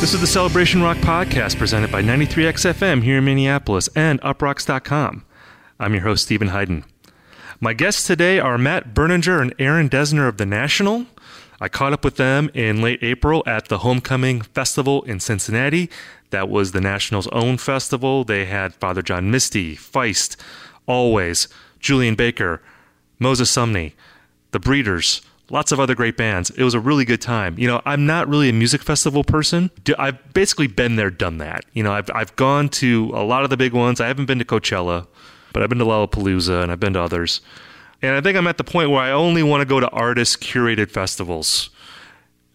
This is the Celebration Rock Podcast presented by 93XFM here in Minneapolis and Uproxx.com. I'm your host, Stephen Hyden. My guests today are Matt Berninger and Aaron Dessner of The National. I caught up with them in late April at the Homecoming Festival in Cincinnati. That was The National's own festival. They had Father John Misty, Feist, Alvvays, Julian Baker, Moses Sumney, The Breeders, lots of other great bands. It was a really good time. You know, I'm not really a music festival person. I've basically been there, done that. You know, I've gone to a lot of the big ones. I haven't been to Coachella, but I've been to Lollapalooza and I've been to others. And I think I'm at the point where I only want to go to artist-curated festivals.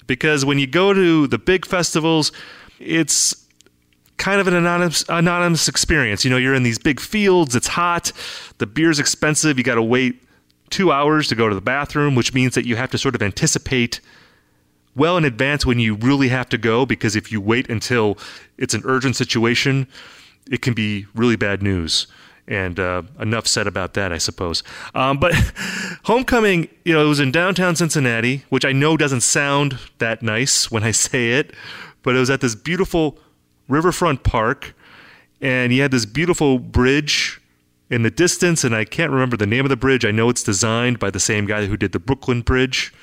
Because when you go to the big festivals, it's kind of an anonymous experience. You know, you're in these big fields. It's hot. The beer's expensive. You got to wait 2 hours to go to the bathroom, which means that you have to sort of anticipate well in advance when you really have to go, because if you wait until it's an urgent situation, it can be really bad news. And enough said about that, I suppose. But Homecoming, you know, it was in downtown Cincinnati, which I know doesn't sound that nice when I say it, but it was at this beautiful riverfront park, and you had this beautiful bridge in the distance, and I can't remember the name of the bridge. I know it's designed by the same guy who did the Brooklyn Bridge.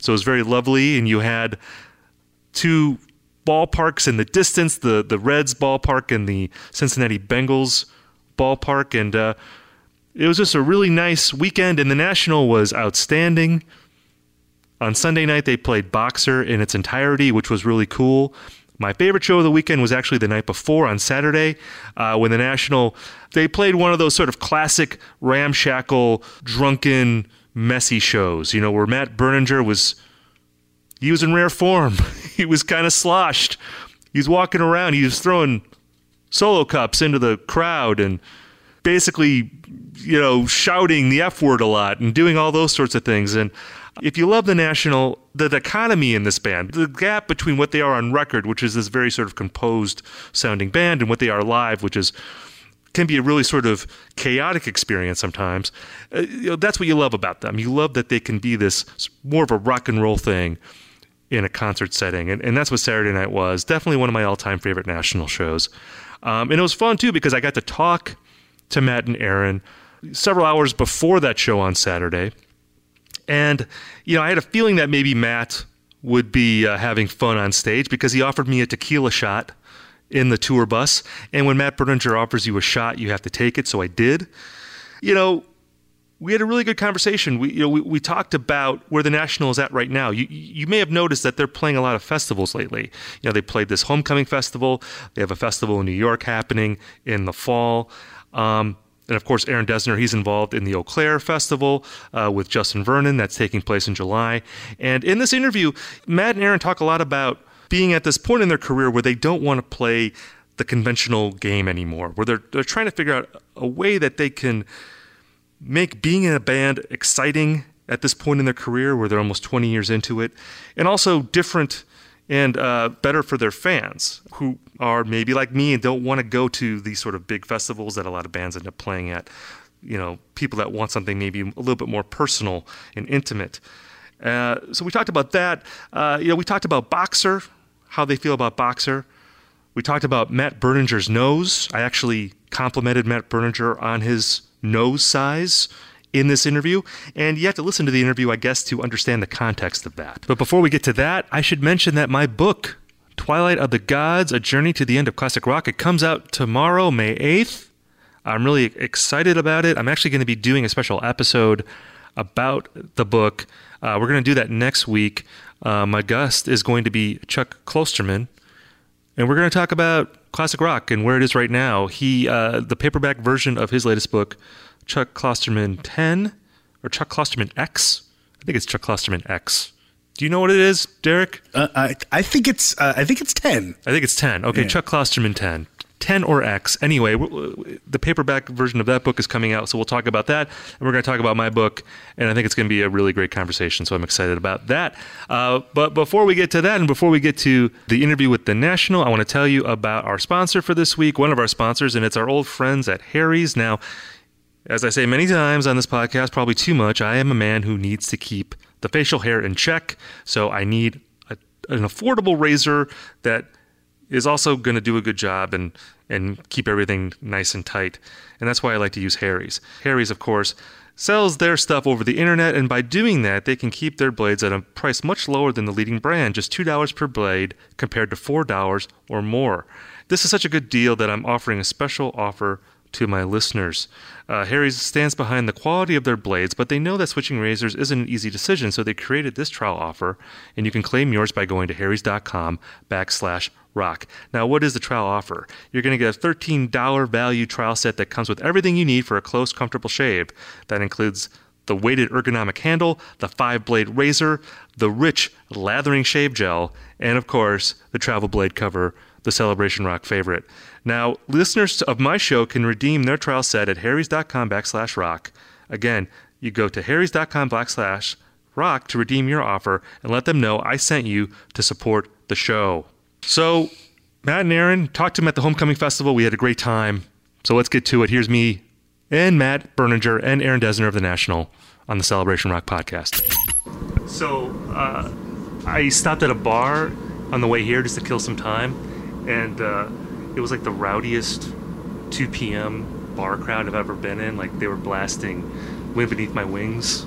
So it was very lovely, and you had two ballparks in the distance, the Reds ballpark and the Cincinnati Bengals ballpark, and it was just a really nice weekend, and the National was outstanding. On Sunday night, they played Boxer in its entirety, which was really cool. My favorite show of the weekend was actually the night before on Saturday when the National, they played one of those sort of classic ramshackle, drunken, messy shows, you know, where Matt Berninger was, he was in rare form. He was kind of sloshed. He was walking around. He was throwing solo cups into the crowd and basically, you know, shouting the F word a lot and doing all those sorts of things. And if you love the National, the dichotomy in this band, the gap between what they are on record, which is this very sort of composed sounding band, and what they are live, which is can be a really sort of chaotic experience sometimes, you know, that's what you love about them. You love that they can be this more of a rock and roll thing in a concert setting, and that's what Saturday night was. Definitely one of my all-time favorite National shows. And it was fun, too, because I got to talk to Matt and Aaron several hours before that show on Saturday. And, you know, I had a feeling that maybe Matt would be having fun on stage because he offered me a tequila shot in the tour bus. And when Matt Berninger offers you a shot, you have to take it. So I did. You know, we had a really good conversation. We talked about where the National is at right now. You may have noticed that they're playing a lot of festivals lately. You know, they played this Homecoming Festival. They have a festival in New York happening in the fall. And, of course, Aaron Dessner, he's involved in the Eau Claire Festival with Justin Vernon. That's taking place in July. And in this interview, Matt and Aaron talk a lot about being at this point in their career where they don't want to play the conventional game anymore, where they're trying to figure out a way that they can make being in a band exciting at this point in their career, where they're almost 20 years into it, and also different and better for their fans who are maybe like me and don't want to go to these sort of big festivals that a lot of bands end up playing at. You know, people that want something maybe a little bit more personal and intimate. So we talked about that. You know, we talked about Boxer, how they feel about Boxer. We talked about Matt Berninger's nose. I actually complimented Matt Berninger on his nose size in this interview, and you have to listen to the interview, I guess, to understand the context of that. But before we get to that, I should mention that my book, Twilight of the Gods, A Journey to the End of Classic Rock, it comes out tomorrow, May 8th. I'm really excited about it. I'm actually going to be doing a special episode about the book. We're going to do that next week. My guest is going to be Chuck Klosterman, and we're going to talk about classic rock and where it is right now. He, the paperback version of his latest book, Chuck Klosterman X. I think it's Chuck Klosterman X. Do you know what it is, Derek? I think it's 10. I think it's 10. Okay, yeah. Chuck Klosterman 10. 10 or X. Anyway, the paperback version of that book is coming out, so we'll talk about that. And we're going to talk about my book, and I think it's going to be a really great conversation, so I'm excited about that. But before we get to that, and before we get to the interview with The National, I want to tell you about our sponsor for this week, one of our sponsors, and it's our old friends at Harry's. Now, as I say many times on this podcast, probably too much, I am a man who needs to keep the facial hair in check, so I need an affordable razor that is also going to do a good job and keep everything nice and tight. And that's why I like to use Harry's. Harry's, of course, sells their stuff over the internet, and by doing that, they can keep their blades at a price much lower than the leading brand, just $2 per blade compared to $4 or more. This is such a good deal that I'm offering a special offer to my listeners. Harry's stands behind the quality of their blades, but they know that switching razors isn't an easy decision, so they created this trial offer, and you can claim yours by going to harrys.com/rock. Now, what is the trial offer? You're going to get a $13 value trial set that comes with everything you need for a close, comfortable shave. That includes the weighted ergonomic handle, the 5-blade razor, the rich lathering shave gel, and of course, the travel blade cover, the Celebration Rock favorite. Now, listeners of my show can redeem their trial set at harrys.com/rock. Again, you go to harrys.com/rock to redeem your offer and let them know I sent you to support the show. So, Matt and Aaron, talked to him at the Homecoming Festival. We had a great time. So let's get to it. Here's me and Matt Berninger and Aaron Dessner of The National on the Celebration Rock podcast. So I stopped at a bar on the way here just to kill some time. And it was like the rowdiest 2 p.m. bar crowd I've ever been in. Like, they were blasting Wind Beneath My Wings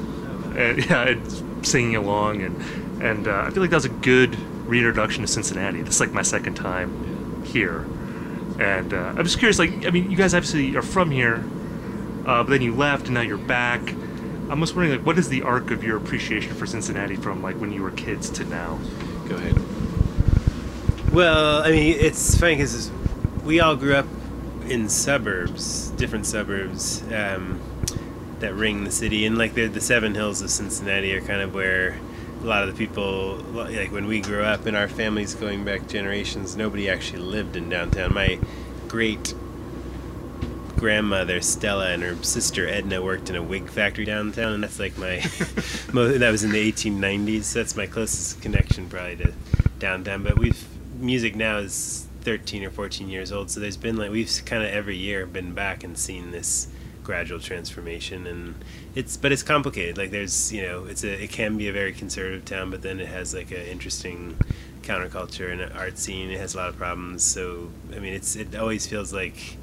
and singing along. And I feel like that was a good reintroduction to Cincinnati. This is like my second time here, and I'm just curious. Like, I mean, you guys obviously are from here, but then you left, and now you're back. I'm just wondering, like, what is the arc of your appreciation for Cincinnati from like when you were kids to now? Go ahead. Well, I mean, it's funny because we all grew up in suburbs, different suburbs that ring the city, and like the Seven Hills of Cincinnati are kind of where a lot of the people, like when we grew up in our families going back generations, nobody actually lived in downtown. My great-grandmother, Stella, and her sister, Edna, worked in a wig factory downtown, and that's like my, that was in the 1890s, so that's my closest connection probably to downtown. But music now is 13 or 14 years old, so there's been like, we've kind of every year been back and seen this gradual transformation, and it's complicated. Like, there's, you know, it can be a very conservative town, but then it has like an interesting counterculture and an art scene. It has a lot of problems. So I mean, it always feels like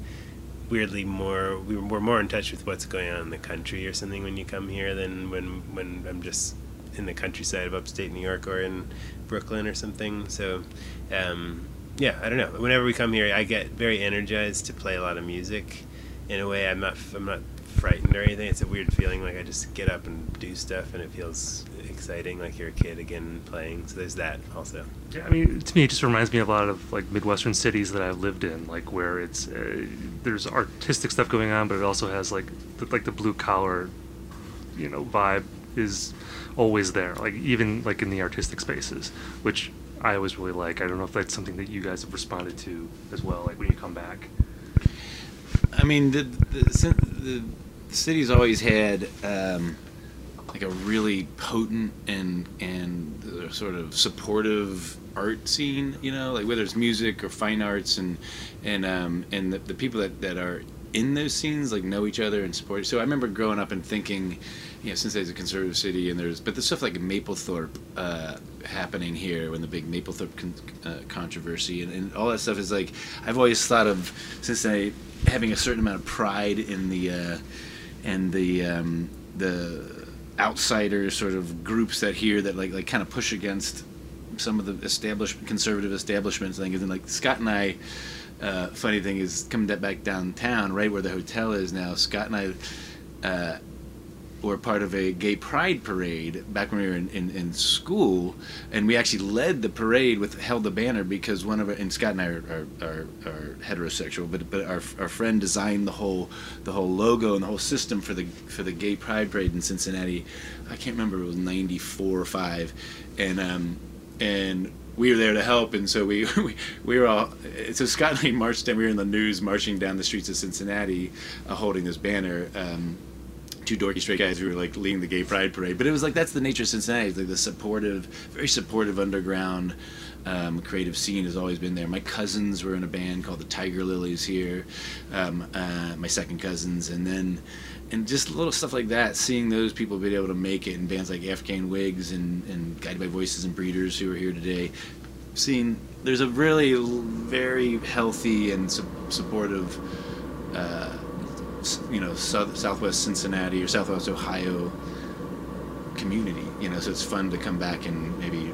weirdly we're more in touch with what's going on in the country or something when you come here than when I'm just in the countryside of upstate New York or in Brooklyn or something. So yeah, I don't know. Whenever we come here, I get very energized to play a lot of music. In a way, I'm not frightened or anything. It's a weird feeling. Like, I just get up and do stuff, and it feels exciting. Like, you're a kid again playing. So there's that also. Yeah, I mean, to me, it just reminds me of a lot of like Midwestern cities that I've lived in, like where it's there's artistic stuff going on, but it also has like the blue collar, you know, vibe is always there. Like, even like in the artistic spaces, which I always really like. I don't know if that's something that you guys have responded to as well. Like, when you come back. I mean, the city's always had like a really potent and sort of supportive art scene, you know, like whether it's music or fine arts, and the people that are in those scenes like know each other and support. So I remember growing up and thinking, you know, Cincinnati's a conservative city, and but the stuff like Mapplethorpe happening here, when the big Mapplethorpe controversy and all that stuff is like, I've always thought of Cincinnati having a certain amount of pride in the outsider sort of groups that here that like kind of push against some of the conservative establishments things. And like Scott and I, funny thing is, coming back downtown right where the hotel is now, Scott and I were part of a gay pride parade back when we were in school, and we actually led the parade held the banner because one of our, and Scott and I are heterosexual, but our friend designed the whole logo and the whole system for the gay pride parade in Cincinnati. I can't remember if it was 94 or 5, and we were there to help, and so we were all. So Scott and I marched down. We were in the news, marching down the streets of Cincinnati, holding this banner. Two dorky straight guys who were like leading the gay pride parade, but it was like that's the nature of Cincinnati. It's like the supportive, very supportive underground creative scene has always been there. My cousins were in a band called the Tiger Lilies here, my second cousins, and just little stuff like that, seeing those people be able to make it, and bands like Afghan Whigs and Guided by Voices and Breeders who are here today, seeing there's a really very healthy and supportive, you know, Southwest Cincinnati or Southwest Ohio community. You know, so it's fun to come back and maybe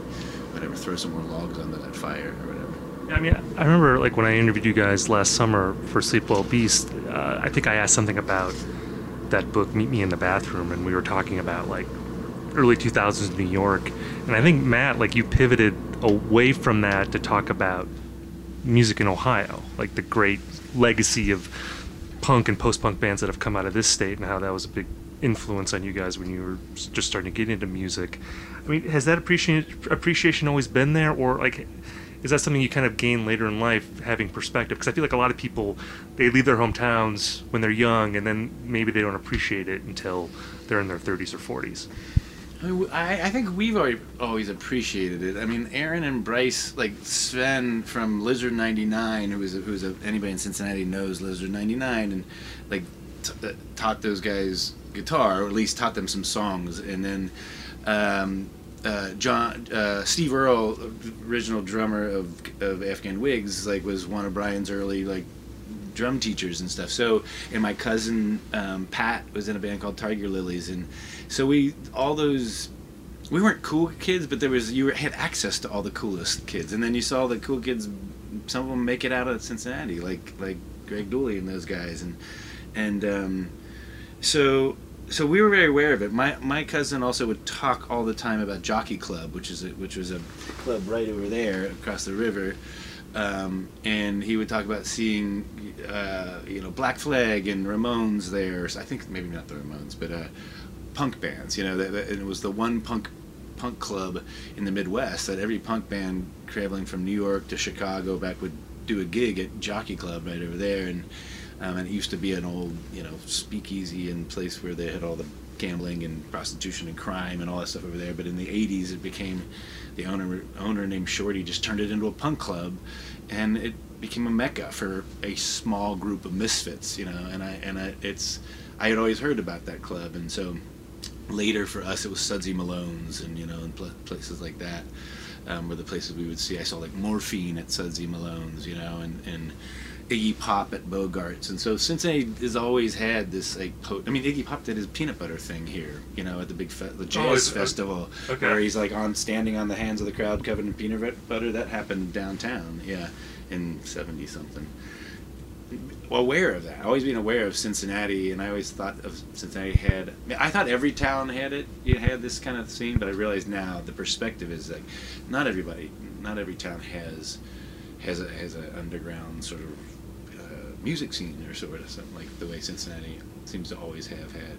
whatever, throw some more logs onto that fire or whatever. I mean, I remember like when I interviewed you guys last summer for Sleep Well Beast, I think I asked something about that book Meet Me in the Bathroom, and we were talking about like early 2000s New York, and I think Matt, like, you pivoted away from that to talk about music in Ohio, like the great legacy of punk and post-punk bands that have come out of this state, and how that was a big influence on you guys when you were just starting to get into music. I mean, has that appreciation always been there, or like is that something you kind of gain later in life, having perspective? Because I feel like a lot of people, they leave their hometowns when they're young, and then maybe they don't appreciate it until they're in their 30s or 40s. I think we've always appreciated it. I mean, Aaron and Bryce, like Sven from Lizard 99, who's anybody in Cincinnati knows Lizard 99, and like taught those guys guitar, or at least taught them some songs, and then. Steve Earle, original drummer of Afghan Whigs, like was one of Brian's early like drum teachers and stuff. So, and my cousin Pat was in a band called Tiger Lilies, and so we weren't cool kids, but you had access to all the coolest kids, and then you saw the cool kids. Some of them make it out of Cincinnati, like Greg Dooley and those guys, So we were very aware of it. My cousin also would talk all the time about Jockey Club, which was a club right over there across the river, and he would talk about seeing, you know, Black Flag and Ramones there. So I think maybe not the Ramones, but punk bands. You know, and it was the one punk club in the Midwest that every punk band traveling from New York to Chicago back would do a gig at Jockey Club right over there. And it used to be an old, you know, speakeasy and place where they had all the gambling and prostitution and crime and all that stuff over there. But in the 80s, it became the owner named Shorty just turned it into a punk club, and it became a mecca for a small group of misfits, you know. I had always heard about that club, and so later for us it was Sudsy Malone's and, you know, and places like that were the places we would see. I saw like Morphine at Sudsy Malone's, you know, and Iggy Pop at Bogart's, and so Cincinnati has always had this like. I mean, Iggy Pop did his peanut butter thing here, you know, at the big jazz festival, okay. Where he's like standing on the hands of the crowd covered in peanut butter. That happened downtown, yeah, in 70 something. Aware of that, always being aware of Cincinnati, and I always thought of Cincinnati had. I thought every town had it. You had this kind of scene, but I realize now the perspective is like, not every town has a underground sort of. Music scene or sort of something, like the way Cincinnati seems to always have had.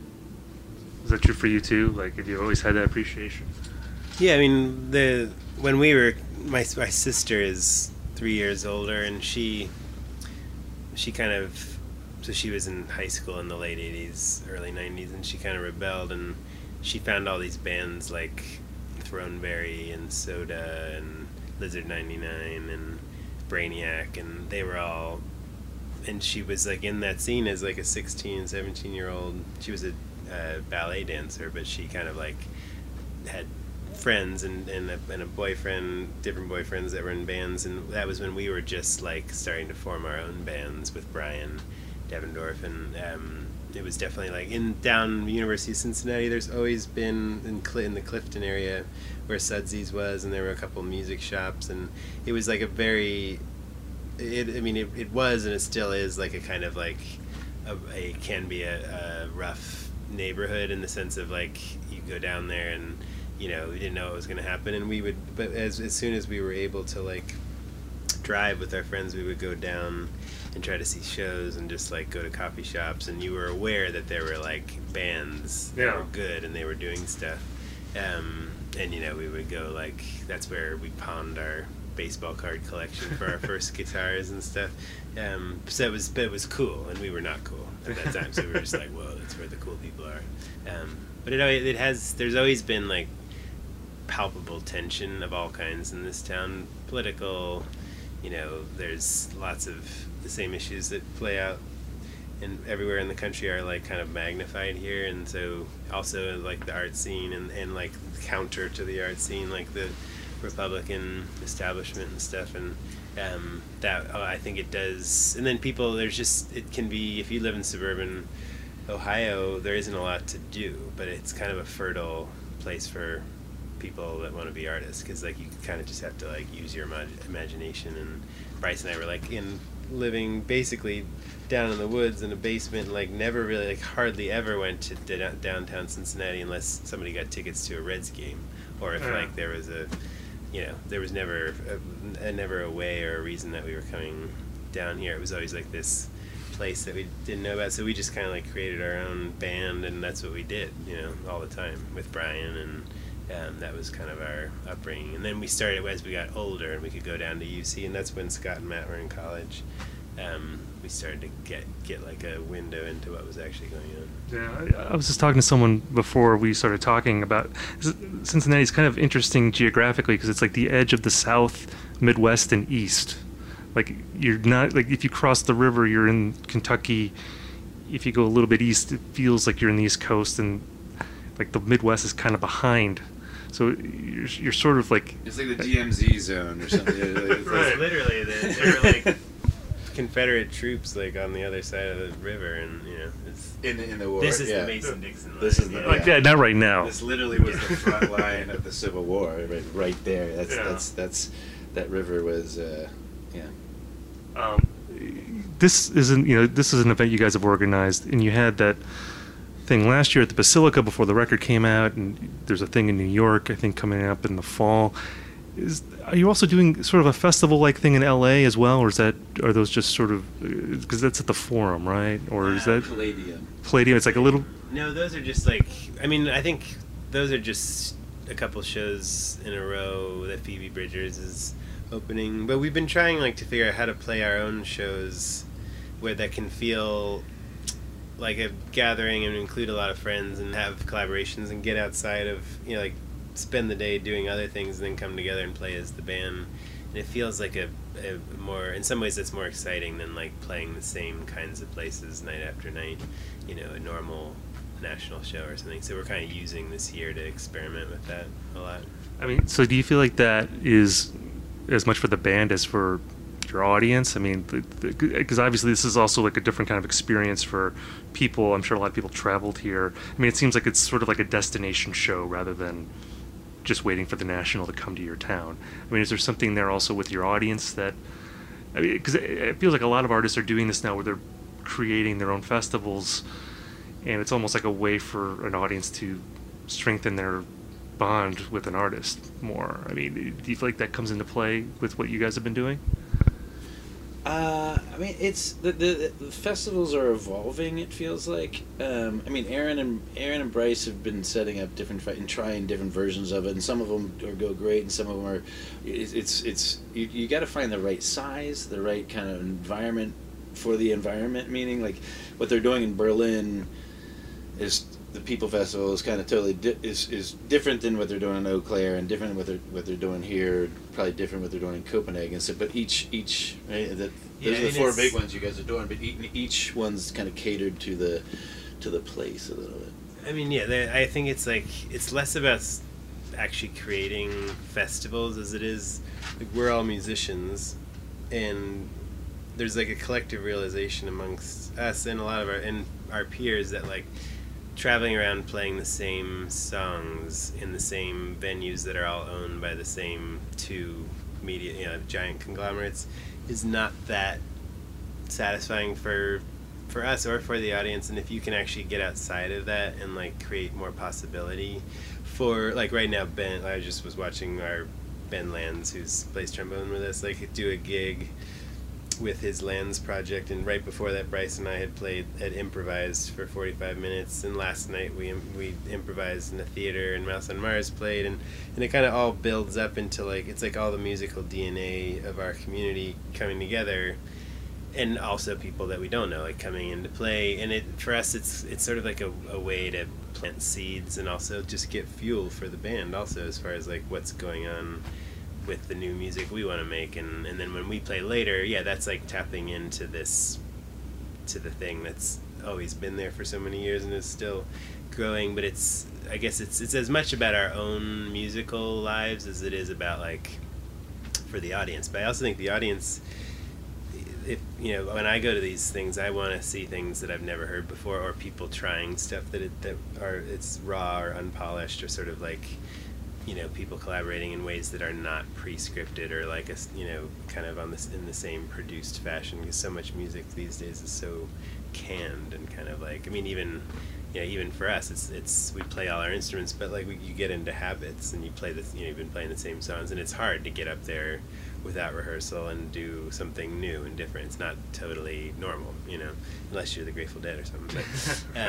Is that true for you too? Like, have you always had that appreciation? Yeah, I mean, when we were, my sister is 3 years older, and she kind of, so she was in high school in the late 80s, early 90s, and she kind of rebelled, and she found all these bands like Throneberry and Soda and Lizard 99 and Brainiac, and they were all. And she was like in that scene as like a 16, 17-year-old. She was a ballet dancer, but she kind of like had friends and a boyfriend, different boyfriends that were in bands. And that was when we were just like starting to form our own bands with Brian Devendorf. And it was definitely like down University of Cincinnati, there's always been in the Clifton area where Sudsy's was, and there were a couple music shops. And it was like a very... It was, and it still is, like a kind of like a rough neighborhood, in the sense of like you go down there and, you know, we didn't know what was going to happen, and we would, but as soon as we were able to like drive with our friends, we would go down and try to see shows and just like go to coffee shops, and you were aware that there were like bands that were good and they were doing stuff. And, you know, we would go, like, that's where we pawned our baseball card collection for our first guitars and stuff. So it was cool, and we were not cool at that time. So we were just like, whoa, that's where the cool people are. But there's always been, like, palpable tension of all kinds in this town. Political, you know, there's lots of the same issues that play out and everywhere in the country are, like, kind of magnified here. And so also, like, the art scene and like counter to the art scene, like the Republican establishment and stuff. And that I think it does. And then people, there's just, it can be, if you live in suburban Ohio, there isn't a lot to do, but it's kind of a fertile place for people that want to be artists, because, like, you kind of just have to, like, use your imagination. And Bryce and I were, like, living basically down in the woods in a basement, and, like, never really, like, hardly ever went to downtown Cincinnati unless somebody got tickets to a Reds game, or if like there was a, you know, there was never a way or a reason that we were coming down here. It was always like this place that we didn't know about, so we just kind of, like, created our own band, and that's what we did, you know, all the time with Brian. And that was kind of our upbringing. And then we started, as we got older and we could go down to UC, and that's when Scott and Matt were in college. We started to get like a window into what was actually going on. Yeah, I was just talking to someone before we started talking about Cincinnati's kind of interesting geographically, because it's like the edge of the South, Midwest, and East. Like, you're not, like, if you cross the river, you're in Kentucky. If you go a little bit east, it feels like you're in the East Coast, and, like, the Midwest is kind of behind. So you're sort of like, it's like the DMZ zone or something. It's right. Literally, they were like Confederate troops, like, on the other side of the river, and, you know, it's in the war. This is the Mason-Dixon line. This is the, like, not right now. This literally was the front line of the Civil War, right there. That river was This isn't, you know, this is an event you guys have organized, and you had that thing last year at the Basilica before the record came out, and there's a thing in New York, I think, coming up in the fall. Are you also doing sort of a festival-like thing in LA as well, or are those just sort of, because that's at the Forum, right? Or is that Palladium? Palladium. It's like a little. No, those are just like, I mean, I think those are just a couple shows in a row that Phoebe Bridgers is opening, but we've been trying, like, to figure out how to play our own shows where that can feel like a gathering and include a lot of friends and have collaborations and get outside of, you know, like, spend the day doing other things and then come together and play as the band. And it feels like a more, in some ways, it's more exciting than, like, playing the same kinds of places night after night, you know, a normal national show or something. So we're kind of using this year to experiment with that a lot. I mean, so do you feel like that is as much for the band as for your audience? I mean, because obviously this is also, like, a different kind of experience for people. I'm sure a lot of people traveled here. I mean, it seems like it's sort of like a destination show rather than just waiting for the National to come to your town. I mean, is there something there also with your audience that, I mean, because it feels like a lot of artists are doing this now where they're creating their own festivals, and it's almost like a way for an audience to strengthen their bond with an artist more. I mean, do you feel like that comes into play with what you guys have been doing? I mean, it's the festivals are evolving. It feels like I mean, Aaron and Bryce have been setting up different and trying different versions of it, and some of them go great, and some of them are. It's you got to find the right size, the right kind of environment for the environment. Meaning, like, what they're doing in Berlin is the People Festival is kind of totally is different than what they're doing in Eau Claire, and different what they're doing here. Probably different what they're doing in Copenhagen. So, but each right, those are the four big ones you guys are doing. But each one's kind of catered to the place a little bit. I mean, yeah, I think it's like it's less about actually creating festivals as it is. Like, we're all musicians, and there's, like, a collective realization amongst us and a lot of our peers that, like, traveling around playing the same songs in the same venues that are all owned by the same two media, you know, giant conglomerates is not that satisfying for us or for the audience. And if you can actually get outside of that and, like, create more possibility for, like, right now, Ben, I just was watching our Ben Lands, who's plays trombone with us, like, do a gig with his Lens project, and right before that, Bryce and I had played at Improvised for 45 minutes, and last night we improvised in the theater, and Mouse on Mars played, and it kind of all builds up into, like, it's like all the musical DNA of our community coming together, and also people that we don't know, like, coming into play, and it, for us, it's sort of like a way to plant seeds and also just get fuel for the band also, as far as, like, what's going on with the new music we want to make, and then when we play later, yeah, that's like tapping into this, to the thing that's always been there for so many years and is still growing, but it's, I guess it's as much about our own musical lives as it is about, like, for the audience. But I also think the audience, if, you know, when I go to these things, I want to see things that I've never heard before, or people trying stuff that it's raw or unpolished, or sort of like, you know, people collaborating in ways that are not pre-scripted, or like a, you know, kind of on this, in the same produced fashion, because so much music these days is so canned and kind of like, I mean, even, you know, even for us, it's we play all our instruments, but like you get into habits and you play this, you know, you've been playing the same songs, and it's hard to get up there without rehearsal and do something new and different. It's not totally normal, you know, unless you're the Grateful Dead or something. But,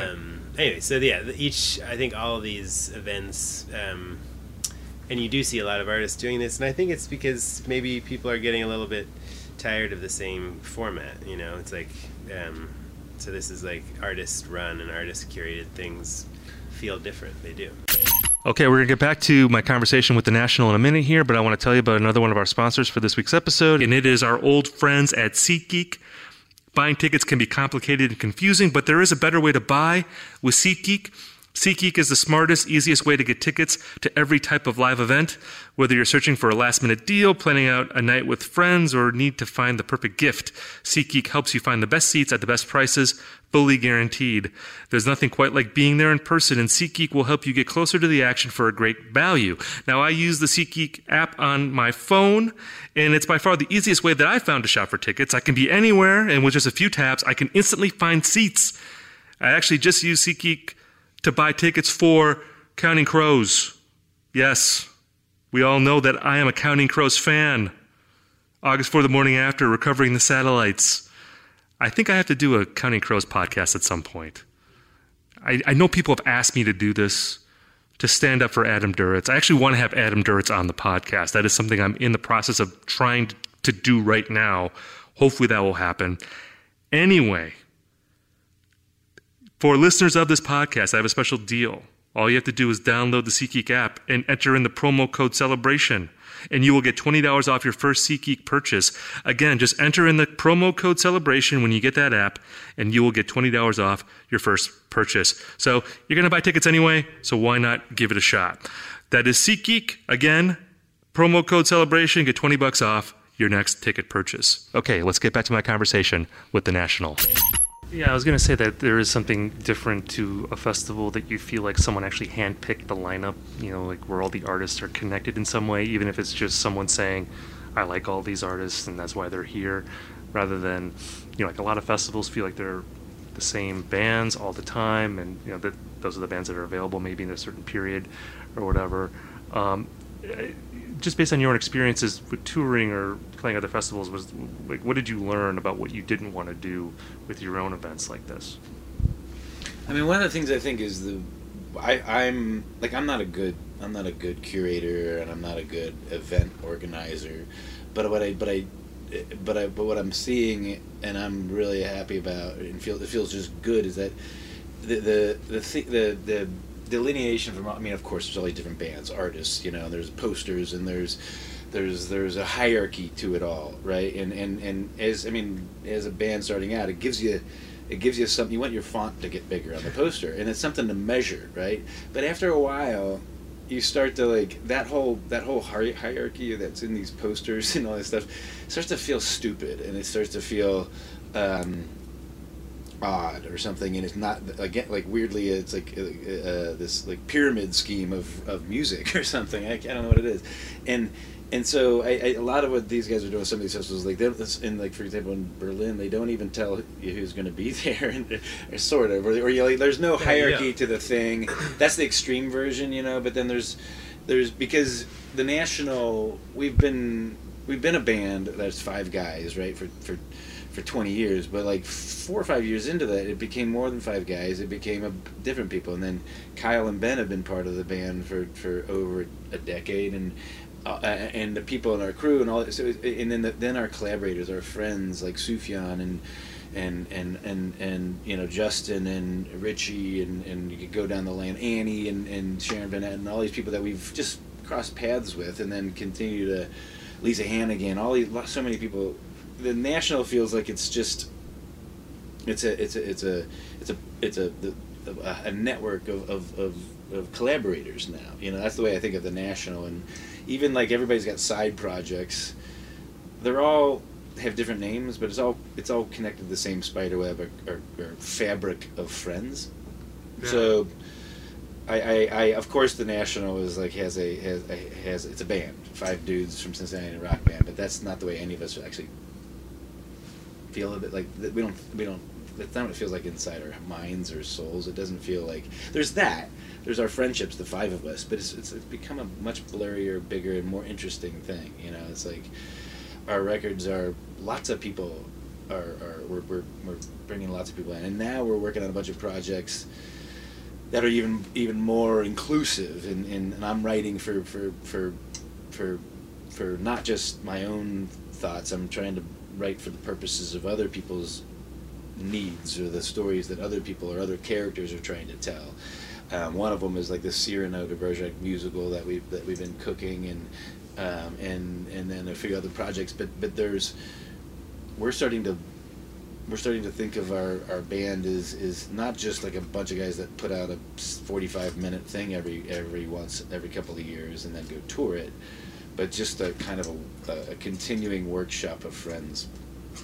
anyway, so yeah, each, I think all of these events, and you do see a lot of artists doing this, and I think it's because maybe people are getting a little bit tired of the same format, you know, it's like, so this is like artist-run and artist-curated things feel different, they do. Okay, we're going to get back to my conversation with The National in a minute here, but I want to tell you about another one of our sponsors for this week's episode, and it is our old friends at SeatGeek. Buying tickets can be complicated and confusing, but there is a better way to buy with SeatGeek. SeatGeek is the smartest, easiest way to get tickets to every type of live event. Whether you're searching for a last-minute deal, planning out a night with friends, or need to find the perfect gift, SeatGeek helps you find the best seats at the best prices, fully guaranteed. There's nothing quite like being there in person, and SeatGeek will help you get closer to the action for a great value. Now, I use the SeatGeek app on my phone, and it's by far the easiest way that I've found to shop for tickets. I can be anywhere, and with just a few taps, I can instantly find seats. I actually just use SeatGeek to buy tickets for Counting Crows. Yes, we all know that I am a Counting Crows fan. August 4th, the morning after, Recovering the Satellites. I think I have to do a Counting Crows podcast at some point. I know people have asked me to do this, to stand up for Adam Duritz. I actually want to have Adam Duritz on the podcast. That is something I'm in the process of trying to do right now. Hopefully that will happen. Anyway, for listeners of this podcast, I have a special deal. All you have to do is download the SeatGeek app and enter in the promo code CELEBRATION, and you will get $20 off your first SeatGeek purchase. Again, just enter in the promo code CELEBRATION when you get that app, and you will get $20 off your first purchase. So you're going to buy tickets anyway, so why not give it a shot? That is SeatGeek. Again, promo code CELEBRATION. Get $20 off your next ticket purchase. Okay, let's get back to my conversation with The National. Yeah, I was going to say that there is something different to a festival that you feel like someone actually handpicked the lineup, you know, like where all the artists are connected in some way, even if it's just someone saying, I like all these artists and that's why they're here, rather than, you know, like a lot of festivals feel like they're the same bands all the time, and, you know, that those are the bands that are available maybe in a certain period or whatever. Just based on your own experiences with touring or playing other festivals, was like, what did you learn about what you didn't want to do with your own events like this? I mean, one of the things I think is I'm not a good curator, and I'm not a good event organizer, but what I'm seeing, and I'm really happy about, and it feels just good, is that the delineation from, I mean, of course, there's all these different bands, artists, you know, there's posters, and there's a hierarchy to it all, right? And as a band starting out, it gives you something. You want your font to get bigger on the poster, and it's something to measure, right? But after a while, you start to, like, that whole hierarchy that's in these posters and all this stuff starts to feel stupid, and it starts to feel odd or something, and it's not, again, like, weirdly, it's like this like pyramid scheme of music or something. I don't know what it is, and so I a lot of what these guys are doing, some of these festivals, like, in, like, for example, in Berlin, they don't even tell you who's going to be there, and or sort of, or you, like, there's no hierarchy to the thing. That's the extreme version, you know. But then there's because The National, we've been we've been a band that's five guys, right, for 20 years, but like 4 or 5 years into that, it became more than five guys. It became different people, and then Kyle and Ben have been part of the band for over a decade, and the people in our crew and all that. So, and then our collaborators, our friends like Sufjan and you know, Justin and Richie and you could go down the line, Annie and Sharon Bennett and all these people that we've just crossed paths with, and then continue to Lisa Hannigan, all these, so many people. The National feels like it's just it's a network of collaborators now. You know, that's the way I think of the National. And even like everybody's got side projects. They're all have different names, but it's all connected to the same spider web or fabric of friends. Yeah. So I of course the National is like has it's a band, five dudes from Cincinnati, a rock band, but that's not the way any of us actually feel a bit like we don't. That's not what it feels like inside our minds or souls. It doesn't feel like there's that. There's our friendships, the five of us, but it's become a much blurrier, bigger, and more interesting thing. You know, it's like our records are lots of people are we're bringing lots of people in, and now we're working on a bunch of projects that are even more inclusive. And I'm writing for not just my own thoughts. I'm trying to write for the purposes of other people's needs or the stories that other people or other characters are trying to tell. One of them is like the Cyrano de Bergerac musical that we've been cooking, and then a few other projects. But we're starting to think of our band is not just like a bunch of guys that put out a 45-minute thing every couple of years and then go tour it, but just a kind of a continuing workshop of friends,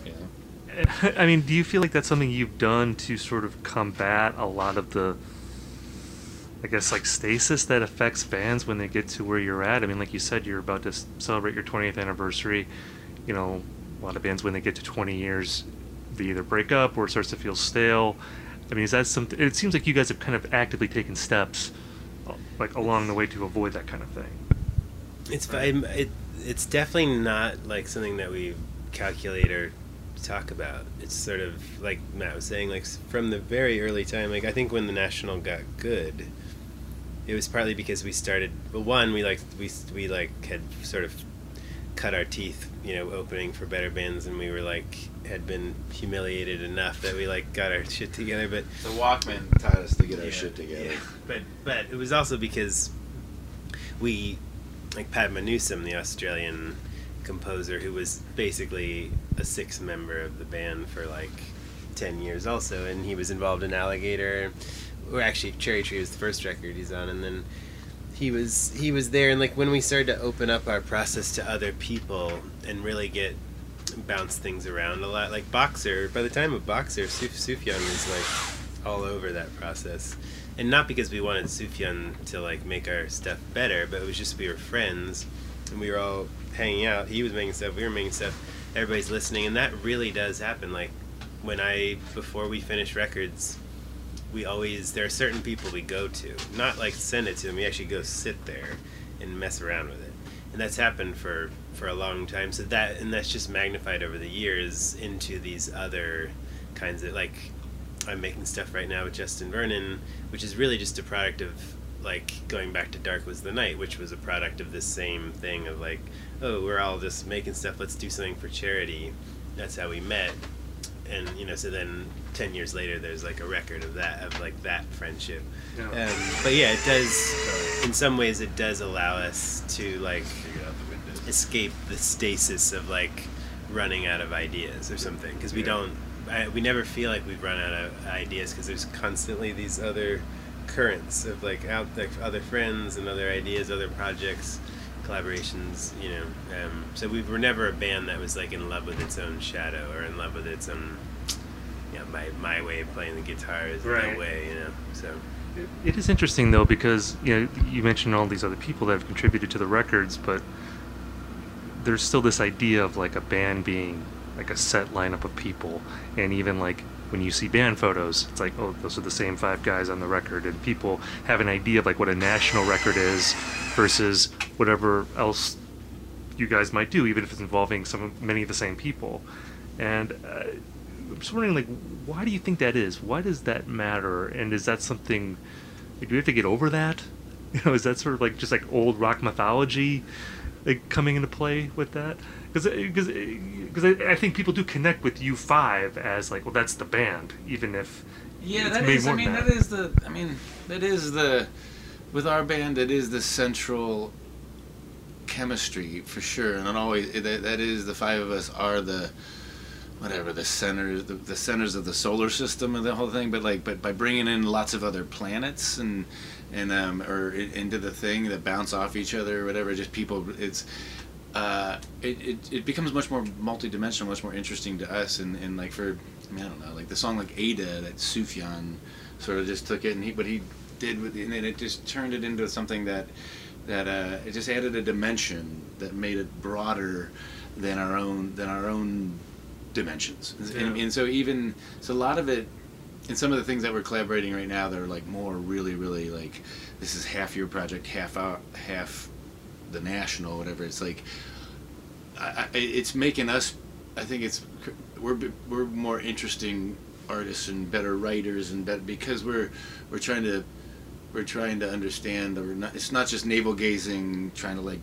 you know. I mean, do you feel like that's something you've done to sort of combat a lot of the, I guess, like stasis that affects bands when they get to where you're at? I mean, like you said, you're about to celebrate your 20th anniversary. You know, a lot of bands, when they get to 20 years, they either break up or it starts to feel stale. I mean, is that something? It seems like you guys have kind of actively taken steps, like along the way, to avoid that kind of thing. It's definitely not like something that we calculate or talk about. It's sort of like Matt was saying, like from the very early time, like I think when the National got good, it was partly because we started, well, one, we had sort of cut our teeth, you know, opening for better bands, and we were had been humiliated enough that we got our shit together. But the Walkman taught us to get our shit together. Yeah. But it was also because we, like Padma Newsom, the Australian composer, who was basically a sixth member of the band for 10 years also, and he was involved in Alligator, or actually Cherry Tree was the first record he's on, and then he was there, and when we started to open up our process to other people and really bounce things around a lot, like Boxer, by the time of Boxer, Sufjan was all over that process, and not because we wanted Sufjan to make our stuff better, but it was just we were friends and we were all hanging out. He was making stuff, we were making stuff, everybody's listening, and that really does happen. Before we finish records, we always, there are certain people we go to, not send it to them, we actually go sit there and mess around with it, and that's happened for a long time. So that, and that's just magnified over the years into these other kinds of, I'm making stuff right now with Justin Vernon, which is really just a product of going back to Dark Was the Night, which was a product of this same thing of oh, we're all just making stuff, let's do something for charity. That's how we met. And so then 10 years later there's a record of that, of that friendship. Yeah. But yeah, it does, in some ways it does allow us to escape the stasis of running out of ideas or something, because we don't, we never feel like we've run out of ideas, because there's constantly these other currents of other friends and other ideas, other projects, collaborations, so we were never a band that was in love with its own shadow or in love with its own, my way of playing the guitar is that way, so. It is interesting though, because you mentioned all these other people that have contributed to the records, but there's still this idea of a band being a set lineup of people, and even when you see band photos, it's oh, those are the same five guys on the record, and people have an idea of what a National record is versus whatever else you guys might do, even if it's involving many of the same people. And I'm just wondering, like, why do you think that is? Why does that matter? And is that something, like, do we have to get over that? You know, is that sort of like just like old rock mythology, like, coming into play with that? Because I think people do connect with U5 as like, well, that's the band, even if it's that is. I mean, that is the. I mean, that is the. With our band, that is the central chemistry for sure, and that is the five of us are the. The centers, the centers of the solar system and the whole thing, but by bringing in lots of other planets and into the thing that bounce off each other or whatever, just people, it becomes much more multidimensional, much more interesting to us, and like for, I mean, I don't know, like the song like Ada that Sufjan sort of just took it and it just turned it into something that it just added a dimension that made it broader than our own dimensions. Yeah. And so even so a lot of it, and some of the things that we're collaborating right now, they're like more really like, this is half your project, half the National, whatever. It's like it's making us, I think it's, we're more interesting artists and better writers and better because we're trying to understand, or not, it's not just navel gazing, trying to like,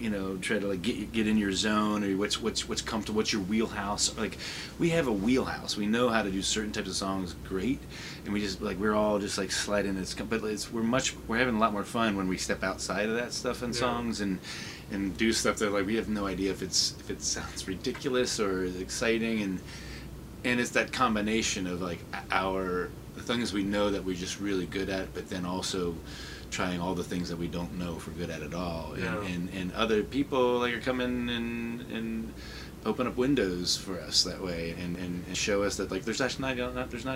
you know, try to like get in your zone, or what's comfortable, what's your wheelhouse. Like, we have a wheelhouse. We know how to do certain types of songs great, and we just like, we're all just like sliding. We're having a lot more fun when we step outside of that stuff in songs and do stuff that like we have no idea if it sounds ridiculous or is exciting, and it's that combination of like the things we know that we're just really good at, but then also trying all the things that we don't know if we're good at all, and other people like are coming and open up windows for us that way, and show us that like there's actually not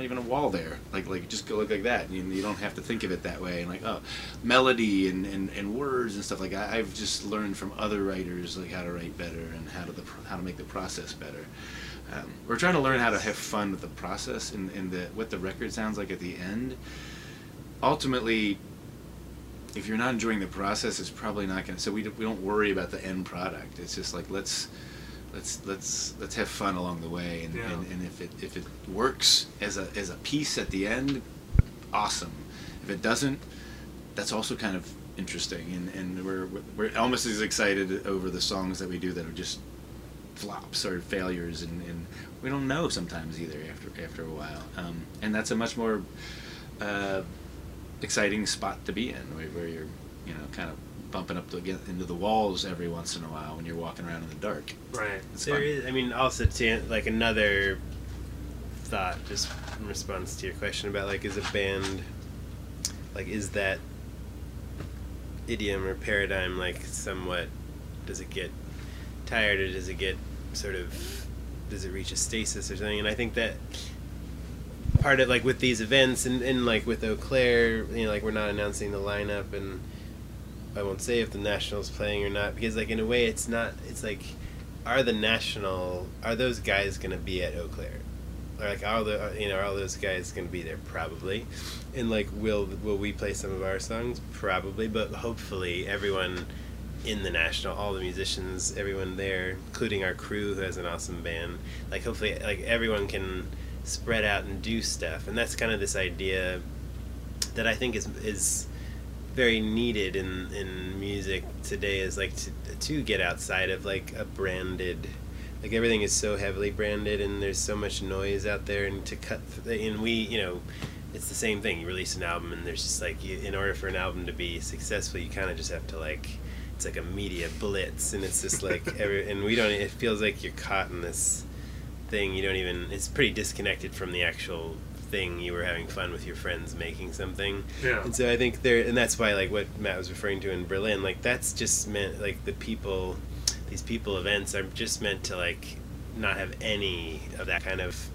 even a wall there, like just go look like that, and you don't have to think of it that way, and like, oh, melody and words and stuff. Like I've just learned from other writers like how to write better and how to make the process better. We're trying to learn how to have fun with the process and what the record sounds like at the end. Ultimately, if you're not enjoying the process, it's probably not going to. So we don't worry about the end product. It's just like let's have fun along the way, and if it works as a piece at the end, awesome. If it doesn't, that's also kind of interesting, and we're almost as excited over the songs that we do that are just flops or failures, and we don't know sometimes either after a while, and that's a much more exciting spot to be in, where you're, you know, kind of bumping up into the walls every once in a while when you're walking around in the dark. Right. It's fun. I mean, also to like another thought, just in response to your question about like, is a band like, is that idiom or paradigm like somewhat, does it get tired or does it get sort of, does it reach a stasis or something? And I think that part of like with these events and like with Eau Claire, you know, like we're not announcing the lineup, and I won't say if the National's playing or not, because like in a way it's not, it's like, are the National, are those guys gonna be at Eau Claire? Or like are all those guys gonna be there? Probably. And like will we play some of our songs? Probably, but hopefully everyone in the National, all the musicians, everyone there, including our crew who has an awesome band, like hopefully like everyone can spread out and do stuff. And that's kind of this idea that I think is very needed in music today, is like to get outside of like a branded, like everything is so heavily branded and there's so much noise out there, and to cut and we, you know, it's the same thing. You release an album and there's just like, in order for an album to be successful, you kind of just have to like, it's like a media blitz, and it's just like and we don't, it feels like you're caught in this thing, you don't even, it's pretty disconnected from the actual thing you were having fun with your friends making something. Yeah. And so I think there, and that's why like what Matt was referring to in Berlin, like that's just meant like these people events are just meant to like not have any of that kind of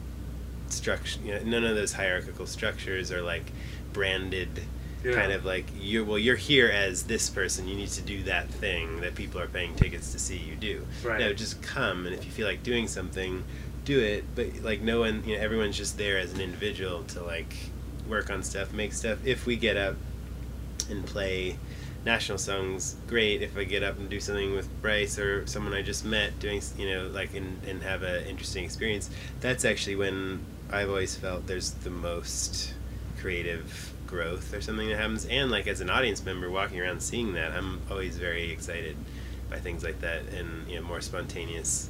structure, you know, none of those hierarchical structures are like branded. Yeah. Kind of like you're here as this person, you need to do that thing that people are paying tickets to see you do. Right. No, just come, and if you feel like doing something, do it, but like no one, you know, everyone's just there as an individual to like work on stuff, make stuff. If we get up and play National songs, great. If I get up and do something with Bryce or someone I just met doing, you know, like, and have an interesting experience, that's actually when I've always felt there's the most creative growth or something that happens. And like, as an audience member walking around seeing that, I'm always very excited by things like that, and, you know, more spontaneous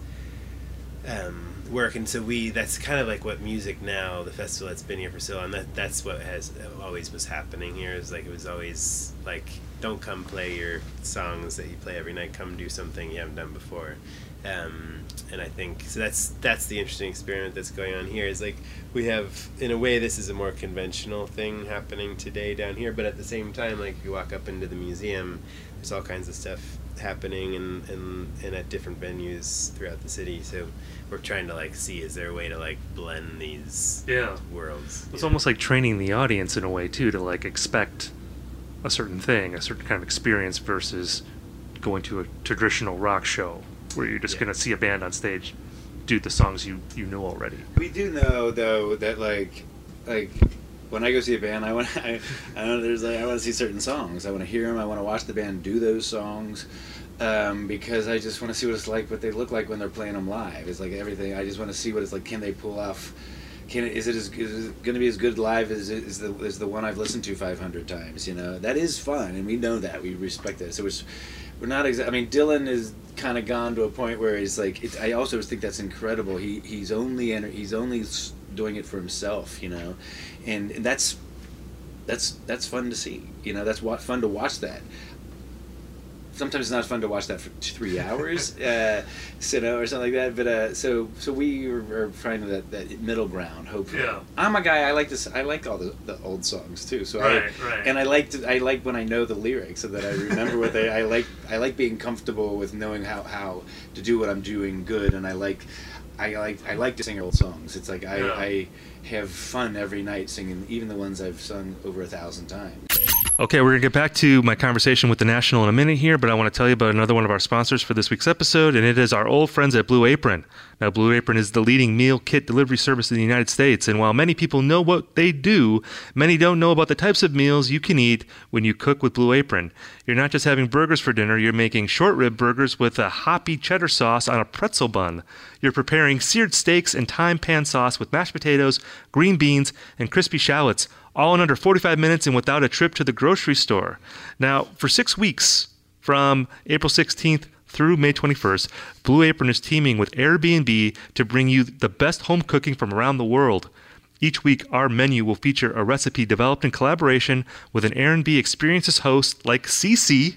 work. And so that's kind of like what music now, the festival that's been here for so long, that's what has always was happening here, is like, it was always like, don't come play your songs that you play every night, come do something you haven't done before. And I think so that's the interesting experiment that's going on here, is like, we have, in a way, this is a more conventional thing happening today down here, but at the same time, like, you walk up into the museum, there's all kinds of stuff happening and at different venues throughout the city. So we're trying to, like, see, is there a way to, like, blend these worlds? It's almost like training the audience in a way too, to, like, expect a certain thing, a certain kind of experience, versus going to a traditional rock show where you're just going to see a band on stage do the songs you know already. We do know, though, that like when I go see a band, I know there's, like, I want to see certain songs. I want to hear them. I want to watch the band do those songs, because I just want to see what it's like, what they look like when they're playing them live. It's like everything. I just want to see what it's like. Can they pull off? Is it going to be as good live as the one I've listened to 500 times? You know, that is fun, and we know that. We respect that. So we're not exactly. I mean, Dylan is kind of gone to a point where he's like. I also think that's incredible. He's only doing it for himself, you know, and that's fun to see, you know. That's fun to watch. That sometimes it's not fun to watch that for 3 hours, you know, or something like that, but so we are trying to that middle ground, hopefully. Yeah. I'm a guy, I like all the old songs too, so right. And I like when I know the lyrics, so that I remember what they I like being comfortable with knowing how to do what I'm doing good, and I like to sing old songs. It's like I have fun every night singing, even the ones I've sung over 1,000 times. Okay, we're going to get back to my conversation with The National in a minute here, but I want to tell you about another one of our sponsors for this week's episode, and it is our old friends at Blue Apron. Now, Blue Apron is the leading meal kit delivery service in the United States, and while many people know what they do, many don't know about the types of meals you can eat when you cook with Blue Apron. You're not just having burgers for dinner, you're making short rib burgers with a hoppy cheddar sauce on a pretzel bun. You're preparing seared steaks and thyme pan sauce with mashed potatoes, green beans, and crispy shallots, all in under 45 minutes and without a trip to the grocery store. Now, for 6 weeks, from April 16th through May 21st, Blue Apron is teaming with Airbnb to bring you the best home cooking from around the world. Each week, our menu will feature a recipe developed in collaboration with an Airbnb Experiences host like Cece,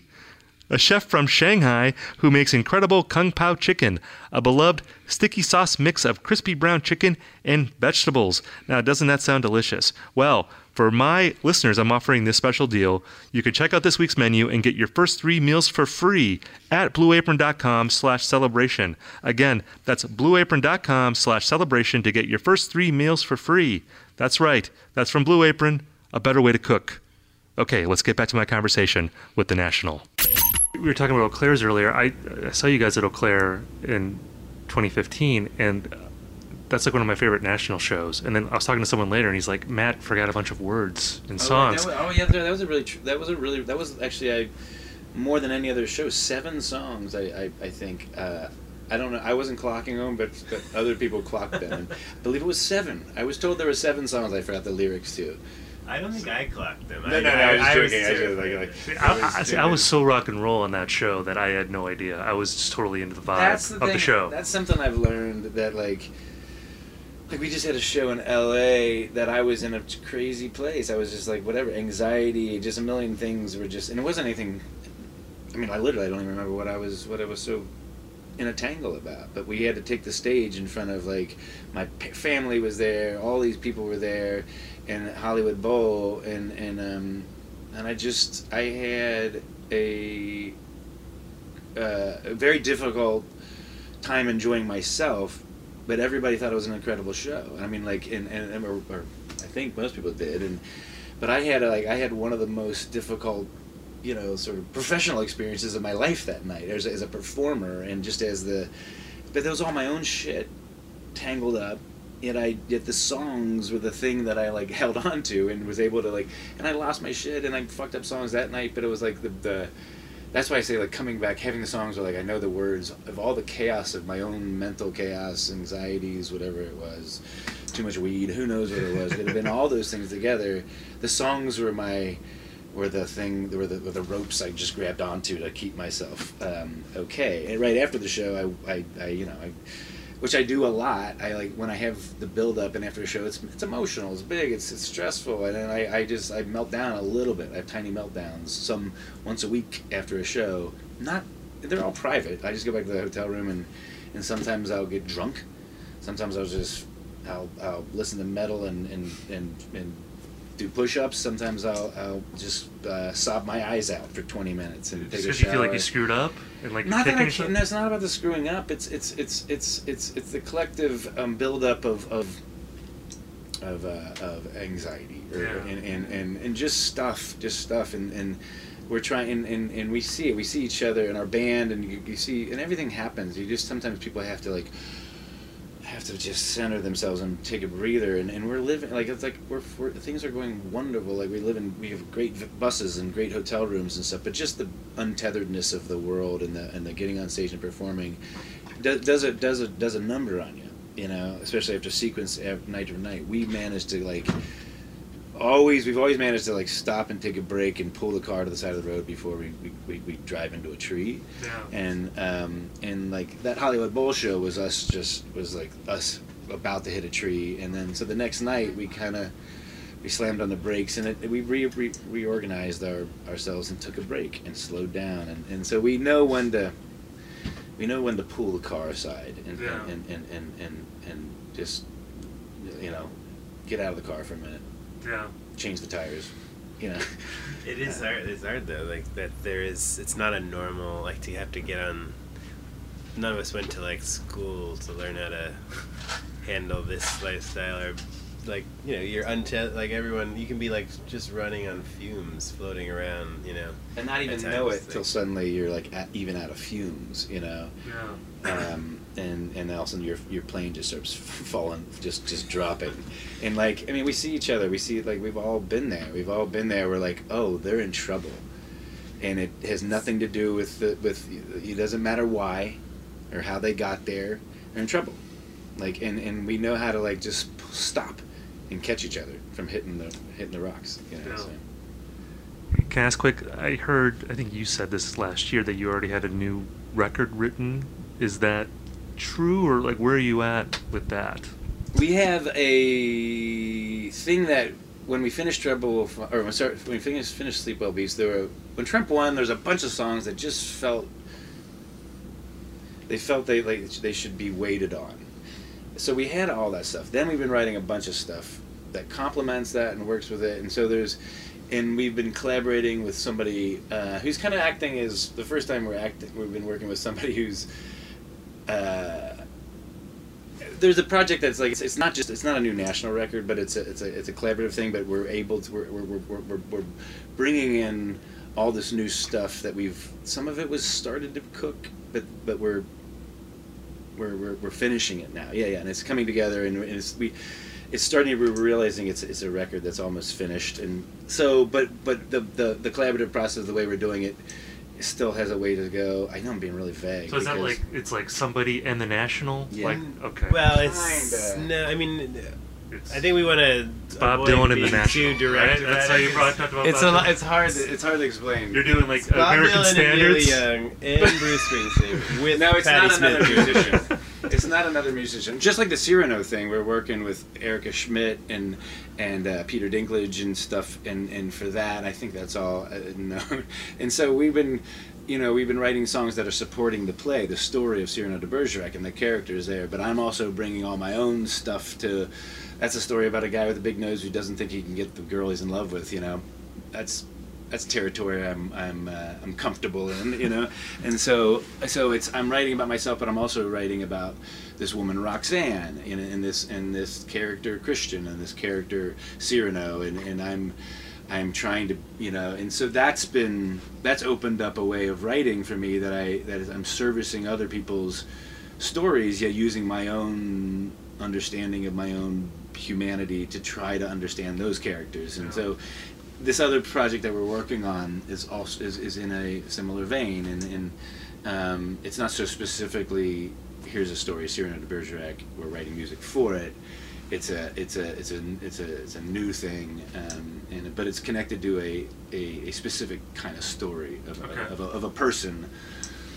a chef from Shanghai who makes incredible Kung Pao chicken, a beloved sticky sauce mix of crispy brown chicken and vegetables. Now, doesn't that sound delicious? Well, for my listeners, I'm offering this special deal. You can check out this week's menu and get your first 3 meals for free at blueapron.com/celebration. Again, that's blueapron.com/celebration to get your first 3 meals for free. That's right. That's from Blue Apron, a better way to cook. Okay, let's get back to my conversation with The National. We were talking about Eau Claire's earlier. I saw you guys at Eau Claire in 2015, and that's like one of my favorite National shows. And then I was talking to someone later, and he's like, "Matt forgot a bunch of words and songs." That was actually more than any other show. 7 songs, I think. I don't know. I wasn't clocking them, but other people clocked them. I believe it was 7. I was told there were 7 songs. I forgot the lyrics to. I don't think I clocked them. I was so rock and roll on that show that I had no idea. I was just totally into the vibe of the show. That's something I've learned, that like we just had a show in L.A. that I was in a crazy place. I was just like, whatever, anxiety, just a million things were just, and it wasn't anything. I mean, I literally don't even remember what I was so in a tangle about, but we had to take the stage in front of, like, my family was there, all these people were there, and Hollywood Bowl, and I had a very difficult time enjoying myself, but everybody thought it was an incredible show. I mean, like, or I think most people did, but I had one of the most difficult, you know, sort of professional experiences of my life that night as a performer, and just but that was all my own shit tangled up Yet the songs were the thing that I like held on to and was able to like, and I lost my shit and I fucked up songs that night, but it was like the that's why I say like coming back, having the songs where like I know the words of all the chaos of my own mental chaos, anxieties, whatever it was, too much weed, who knows what it was, could have been all those things together. The songs were my were the ropes I just grabbed onto to keep myself okay. And right after the show, I which I do a lot. I like when I have the build up, and after a show, it's emotional, it's big, it's stressful, and then I melt down a little bit. I have tiny meltdowns, some once a week after a show. Not they're all private. I just go back to the hotel room, and sometimes I'll get drunk. Sometimes I'll listen to metal and do push-ups. Sometimes I'll just sob my eyes out for 20 minutes and take a shower. Because you feel like you screwed up and like not that I can. That's not about the screwing up. It's the collective buildup of anxiety or, yeah. and just stuff and we're trying and we see it. We see each other in our band and you see and everything happens. You just sometimes people have to like. Have to just center themselves and take a breather, and we're living like it's like we're things are going wonderful. Like we have great buses and great hotel rooms and stuff. But just the untetheredness of the world and the getting on stage and performing does a number on you, you know. Especially after sequence night after night, we managed to like we've always managed to like stop and take a break and pull the car to the side of the road before we drive into a tree. Yeah. And like that Hollywood Bowl show was us about to hit a tree, and then so the next night we slammed on the brakes and we reorganized ourselves and took a break and slowed down and so we know when to pull the car aside and yeah. and just, you know, get out of the car for a minute. Yeah. Change the tires, you know. It is hard. It's hard though. Like that, there is. It's not a normal. Like to have to get on. None of us went to like school to learn how to handle this lifestyle, or like, you know, you're untethered. Like everyone, you can be like just running on fumes, floating around, you know, and not even know it till suddenly you're like even out of fumes, you know. Yeah. And all of a sudden your plane just starts falling, just dropping, and like I mean we see each other, we see like we've all been there. We're like, oh, they're in trouble, and it has nothing to do with it doesn't matter why, or how they got there. They're in trouble, like and we know how to like just stop, and catch each other from hitting the rocks. You know. Yeah. So. Can I ask quick? I think you said this last year that you already had a new record written. Is that true, or like where are you at with that? We have a thing that when we finished Sleep Well Beats, when Trump won, there's a bunch of songs that just felt they should be weighted on. So we had all that stuff. Then we've been writing a bunch of stuff that complements that and works with it, and so and we've been collaborating with somebody who's kind of acting as the first time we've been working with somebody who's. There's a project that's like it's not a new National record, but it's a collaborative thing. But we're bringing in all this new stuff that some of it was started to cook, but we're finishing it now. Yeah, and it's coming together, and it's starting. We're realizing it's a record that's almost finished, and so but the collaborative process, the way we're doing it. Still has a way to go. I know I'm being really vague. So is that like it's like somebody and the National? Yeah. Like, okay. Well, it's kinda. No. I mean, I think we want to. Bob Dylan and the National. Too direct. Right? That's how you brought talked about. It's hard to explain. You're doing like Bob American Dylan standards. And Neil Young and Bruce Springsteen. With no, it's Patti not Smith. Another musician. It's not another musician. Just like the Cyrano thing, we're working with Erica Schmidt and Peter Dinklage and stuff, and for that, I think that's all known. And so we've been writing songs that are supporting the play, the story of Cyrano de Bergerac and the characters there. But I'm also bringing all my own stuff to. That's a story about a guy with a big nose who doesn't think he can get the girl he's in love with. You know, that's territory I'm comfortable in, you know, and so it's I'm writing about myself, but I'm also writing about this woman Roxanne and this character Christian and this character Cyrano, and I'm trying to, you know, and so that's opened up a way of writing for me that I'm servicing other people's stories, yet using my own understanding of my own humanity to try to understand those characters. And so this other project that we're working on is also is in a similar vein, and it's not so specifically here's a story, Cyrano de Bergerac, we're writing music for it. It's a new thing, but it's connected to a specific kind of story of a person.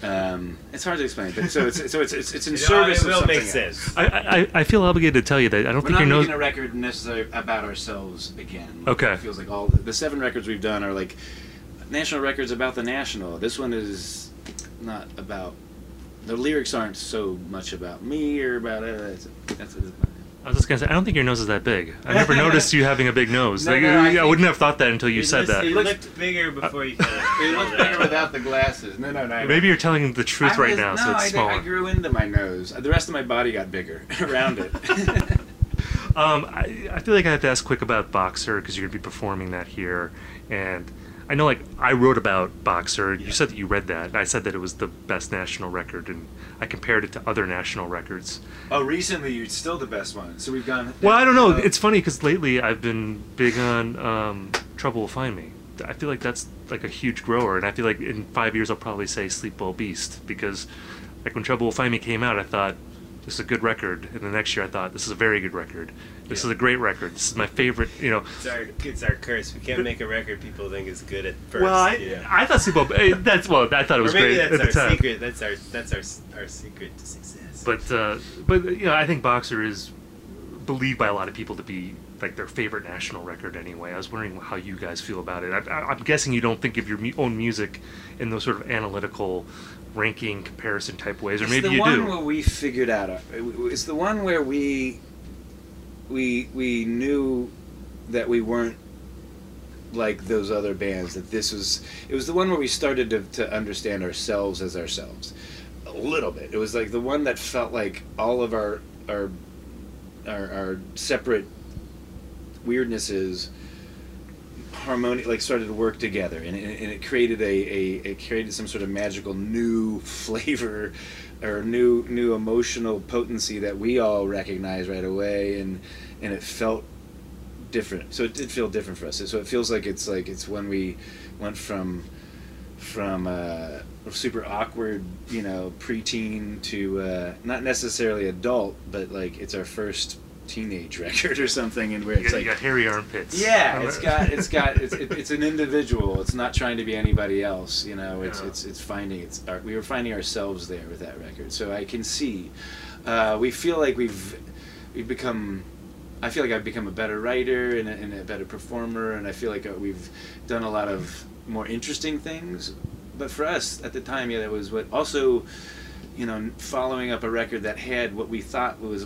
It's hard to explain, but so it's in service. It will make sense. I feel obligated to tell you that I don't think you know. We're not making a record necessarily about ourselves again. Like, okay. It feels like all the 7 records we've done are like national records about the National. This one is not about. The lyrics aren't so much about me or about it. I was just gonna say, I don't think your nose is that big. I never noticed you having a big nose. I wouldn't have thought that until you said that. It looked bigger before you said it. It looked bigger without the glasses. No. Maybe you're telling the truth right now, so it's smaller. No, I grew into my nose. The rest of my body got bigger around it. I feel like I have to ask quick about Boxer, because you're gonna be performing that here, and I know, like, I wrote about Boxer. You said that you read that. I said that it was the best national record, and I compared it to other national records. Oh, recently, it's still the best one. So we've gone... Well, I don't know. It's funny, because lately I've been big on Trouble Will Find Me. I feel like that's, like, a huge grower, and I feel like in 5 years I'll probably say Sleep Well Beast, because, like, when Trouble Will Find Me came out, I thought, this is a good record. And the next year I thought, this is a very good record. This is a great record. This is my favorite, you know. It's our curse. We can't make a record people think is good at first. Well, I thought Sleep Well Beast, I thought it was great at the time. Or maybe that's our secret. That's our secret to success. But you know, I think Boxer is believed by a lot of people to be like their favorite national record anyway. I was wondering how you guys feel about it. I'm guessing you don't think of your own music in those sort of analytical ranking comparison type ways, or maybe you do. It's the one where we figured out. It's the one where we knew that we weren't like those other bands. That this was. It was the one where we started to understand ourselves as ourselves a little bit. It was like the one that felt like all of our separate weirdnesses harmonic, like, started to work together, and it created it created some sort of magical new flavor or new emotional potency that we all recognized right away, and it felt different. So it did feel different for us. So it feels like it's when we went from super awkward, you know, preteen to not necessarily adult, but like it's our first teenage record or something, and where it's like you got hairy armpits. Yeah, it's an individual. It's not trying to be anybody else. You know, we were finding ourselves there with that record. So I can see, we feel like we've become. I feel like I've become a better writer and a better performer, and I feel like we've done a lot of more interesting things. But for us at the time, that was what also. You know, following up a record that had what we thought was,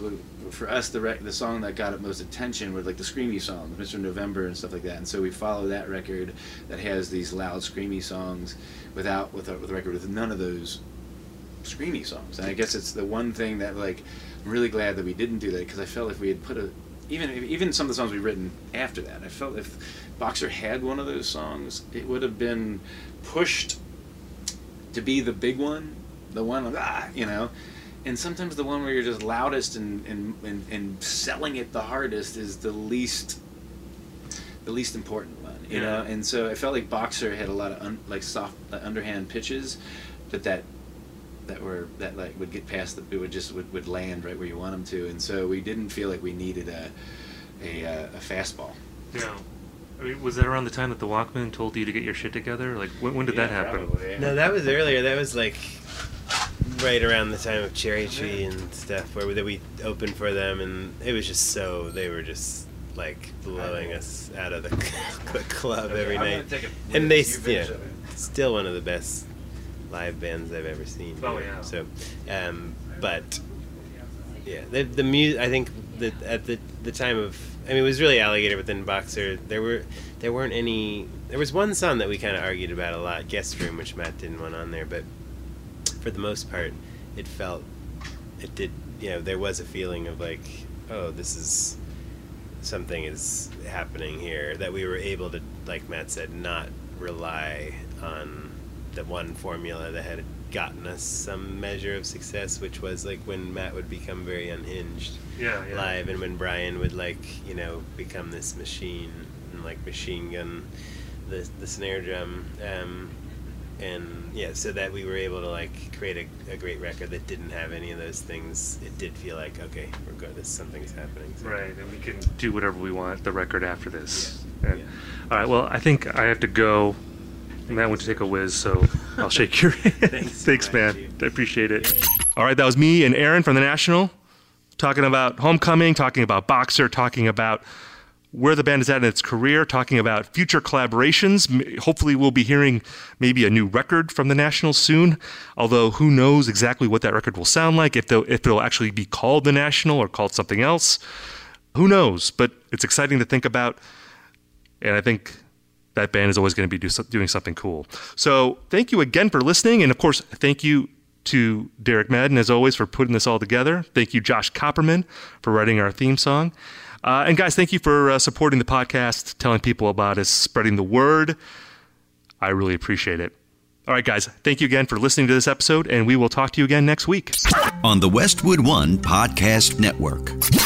for us, the song that got most attention was like the screamy song, Mr. November and stuff like that. And so we follow that record that has these loud screamy songs with a record with none of those screamy songs. And I guess it's the one thing that, like, I'm really glad that we didn't do that, because I felt if we had put even some of the songs we've written after that, I felt if Boxer had one of those songs, it would have been pushed to be the big one. The one with, you know, and sometimes the one where you're just loudest and selling it the hardest is the least important one, you know. And so I felt like Boxer had a lot of soft underhand pitches, but that would get past would land right where you want them to, and so we didn't feel like we needed a fastball. Yeah. I mean, was that around the time that the Walkman told you to get your shit together? Like, when did that happen? Probably, No, that was earlier. That was like right around the time of Cherry Tree and stuff, where we opened for them, and it was just they were just like blowing us out of the club every night. And they still one of the best live bands I've ever seen. Oh yeah. So, but yeah, the music. I think that at the time of, I mean, it was really Alligator, but then Boxer. There weren't any. There was one song that we kind of argued about a lot, Guest Room, which Matt didn't want on there, but for the most part, it did. You know, there was a feeling of like, oh, this is something is happening here, that we were able to, like Matt said, not rely on the one formula that had gotten us some measure of success, which was like when Matt would become very unhinged live, and when Brian would like, you know, become this machine and like machine gun the snare drum, and yeah, so that we were able to like create a great record that didn't have any of those things. It did feel like, okay, we're good, this, something's happening, so. Right, and we can do whatever we want the record after this. All right, well, I think I have to go. Matt went to take a whiz, so I'll shake your hand. Thanks, man. I appreciate it. All right, that was me and Aaron from The National talking about Homecoming, talking about Boxer, talking about where the band is at in its career, talking about future collaborations. Hopefully we'll be hearing maybe a new record from The National soon, although who knows exactly what that record will sound like, if it'll actually be called The National or called something else. Who knows? But it's exciting to think about, and I think that band is always going to be doing something cool. So thank you again for listening. And, of course, thank you to Derek Madden, as always, for putting this all together. Thank you, Josh Copperman, for writing our theme song. And, guys, thank you for supporting the podcast, telling people about us, spreading the word. I really appreciate it. All right, guys, thank you again for listening to this episode, and we will talk to you again next week. On the Westwood One Podcast Network.